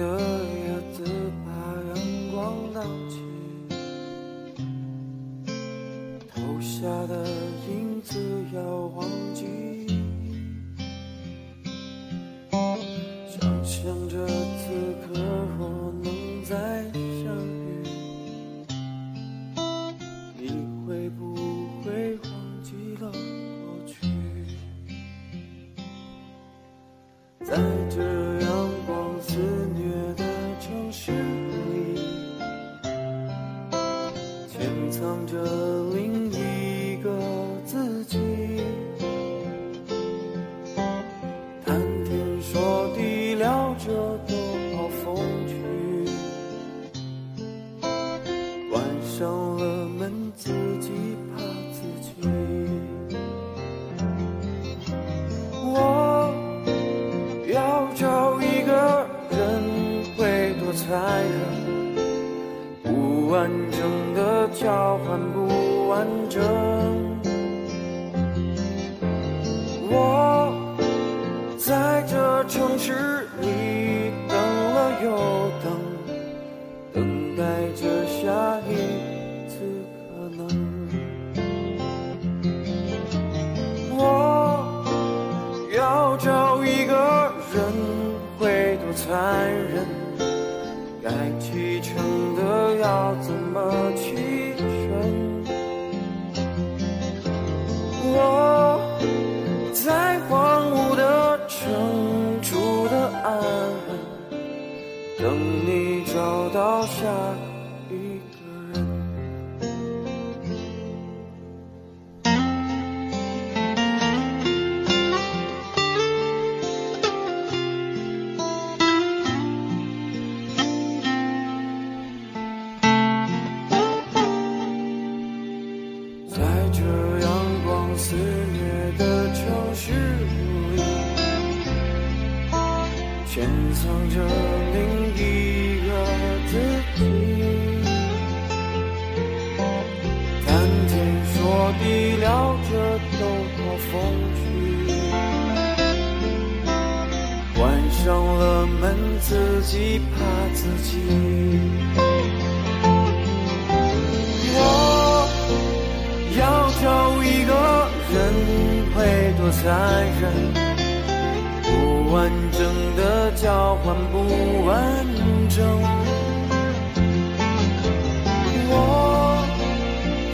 的叶子把阳光荡起，投下的影子要忘记，想象着此刻若能再相遇，你会不会忘记了过去？在这阳光肆虐的城市里，潜藏着另一个自己，谈天说地聊着都好风趣，关上了门自己怕自己。我要找一个人会多彩的，不完整的交换不完整。我在这城市里等了又等，等待着下一次可能。我要找一个人会多残忍，该启程的要怎么启程？我在荒芜的城住的安稳，等你找到下一个人。在这阳光肆虐的城市里，潜藏着另一个自己，谈天说地聊着都好风趣，关上了门自己怕自己。我要找一个人会多残忍，不完整的交换不完整。我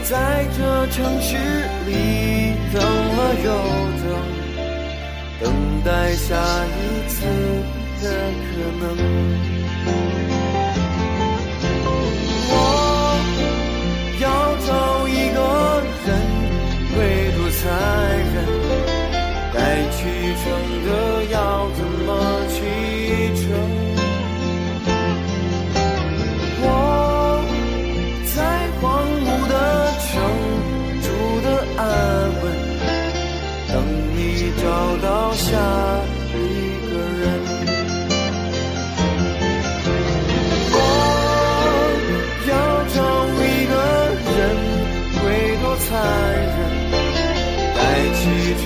在这城市里等了又等，等待下一次的可能。我要找一个人会多残忍，该启程的要怎么启程？我在荒芜的城住的安稳，等你找到下一个人。我要找一个人会多残忍，该启程